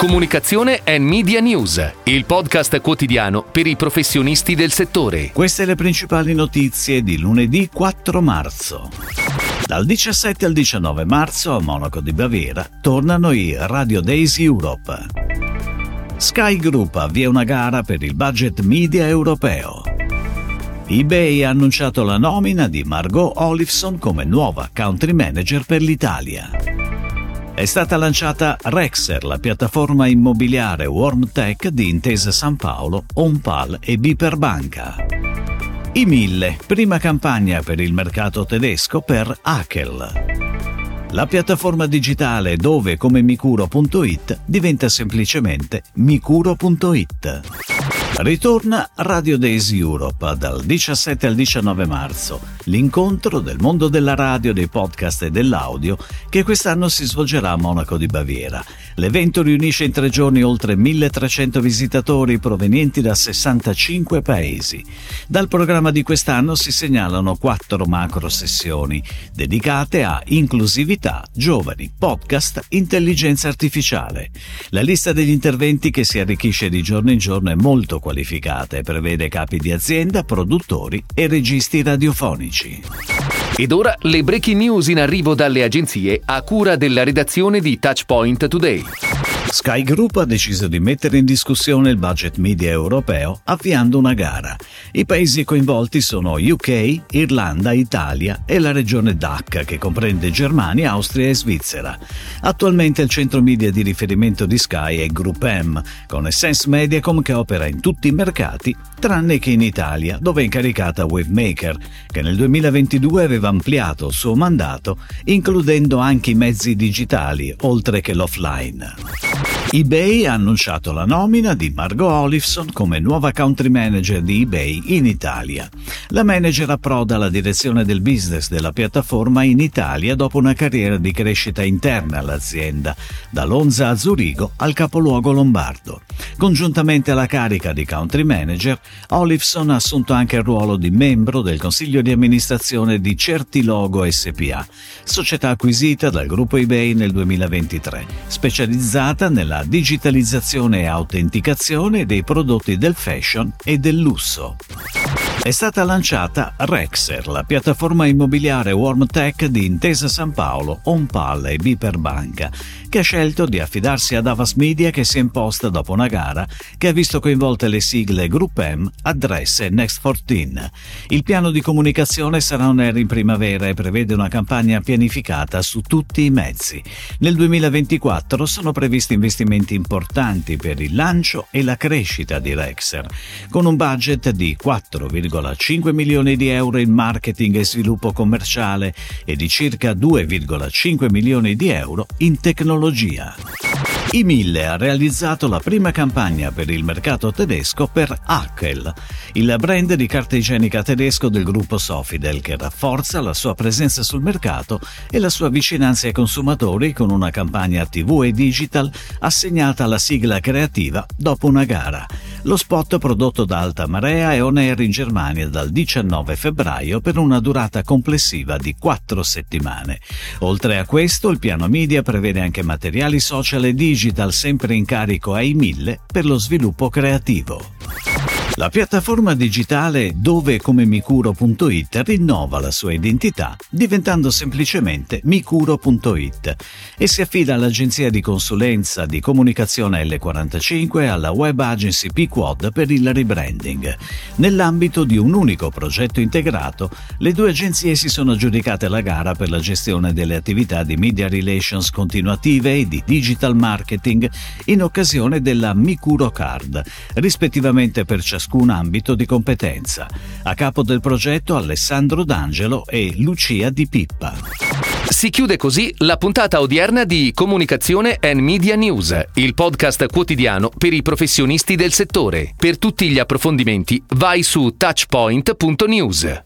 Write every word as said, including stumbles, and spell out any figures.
Comunicazione e Media News, il podcast quotidiano per i professionisti del settore. Queste le principali notizie di lunedì quattro marzo. Dal diciassette al diciannove marzo a Monaco di Baviera tornano i Radio Days Europe. Sky Group avvia una gara per il budget media europeo. eBay ha annunciato la nomina di Margot Olifson come nuova country manager per l'Italia. È stata lanciata Rexer, la piattaforma immobiliare WarmTech di Intesa San Paolo, Onpal e Bper Banca. I mille, prima campagna per il mercato tedesco per Hakle. La piattaforma digitale dove, come micuro punto it, diventa semplicemente micuro punto it. Ritorna Radio Days Europe dal diciassette al diciannove marzo, l'incontro del mondo della radio, dei podcast e dell'audio che quest'anno si svolgerà a Monaco di Baviera. L'evento riunisce in tre giorni oltre milletrecento visitatori provenienti da sessantacinque paesi. Dal programma di quest'anno si segnalano quattro macro sessioni dedicate a inclusività, giovani, podcast, intelligenza artificiale. La lista degli interventi, che si arricchisce di giorno in giorno, è molto qualificata e prevede capi di azienda, produttori e registi radiofonici. Ed ora le breaking news in arrivo dalle agenzie a cura della redazione di Touchpoint Today. Sky Group ha deciso di mettere in discussione il budget media europeo avviando una gara. I paesi coinvolti sono U K, Irlanda, Italia e la regione D A C H, che comprende Germania, Austria e Svizzera. Attualmente il centro media di riferimento di Sky è GroupM, con Essence Mediacom che opera in tutti i mercati, tranne che in Italia, dove è incaricata Wavemaker, che nel duemilaventidue aveva ampliato il suo mandato, includendo anche i mezzi digitali, oltre che l'offline. eBay ha annunciato la nomina di Margot Olifson come nuova country manager di eBay in Italia. La manager approda alla direzione del business della piattaforma in Italia dopo una carriera di crescita interna all'azienda, da Lonza a Zurigo al capoluogo lombardo. Congiuntamente alla carica di country manager, Olifson ha assunto anche il ruolo di membro del consiglio di amministrazione di Certilogo S P A, società acquisita dal gruppo eBay nel duemilaventitré, specializzata nella digitalizzazione e autenticazione dei prodotti del fashion e del lusso. È stata lanciata Rexer, la piattaforma immobiliare WarmTech di Intesa San Paolo, Onpal e Bper Banca, che ha scelto di affidarsi ad Avas Media, che si è imposta dopo una gara che ha visto coinvolte le sigle GroupM, Address e Next quattordici. Il piano di comunicazione sarà on air in primavera e prevede una campagna pianificata su tutti i mezzi. Nel duemilaventiquattro sono previsti investimenti importanti per il lancio e la crescita di Rexer, con un budget di quattro virgola cinque milioni di euro in marketing e sviluppo commerciale e di circa due virgola cinque milioni di euro in tecnologia. I mille ha realizzato la prima campagna per il mercato tedesco per Hakle, il brand di carta igienica tedesco del gruppo Sofidel, che rafforza la sua presenza sul mercato e la sua vicinanza ai consumatori con una campagna tivù e digital assegnata alla sigla creativa dopo una gara. Lo spot, prodotto da Alta Marea, è on air in Germania dal diciannove febbraio per una durata complessiva di quattro settimane. Oltre a questo, il piano media prevede anche materiali social e digital sempre in carico ai mille per lo sviluppo creativo. La piattaforma digitale dove, come micuro punto it, rinnova la sua identità diventando semplicemente micuro punto it e si affida all'agenzia di consulenza di comunicazione L quarantacinque e alla web agency P-Quad per il rebranding. Nell'ambito di un unico progetto integrato, le due agenzie si sono aggiudicate la gara per la gestione delle attività di media relations continuative e di digital marketing in occasione della Micuro Card, rispettivamente per ciascuno un ambito di competenza. A capo del progetto Alessandro D'Angelo e Lucia Di Pippa. Si chiude così la puntata odierna di Comunicazione and Media News, il podcast quotidiano per i professionisti del settore. Per tutti gli approfondimenti vai su touchpoint punto news.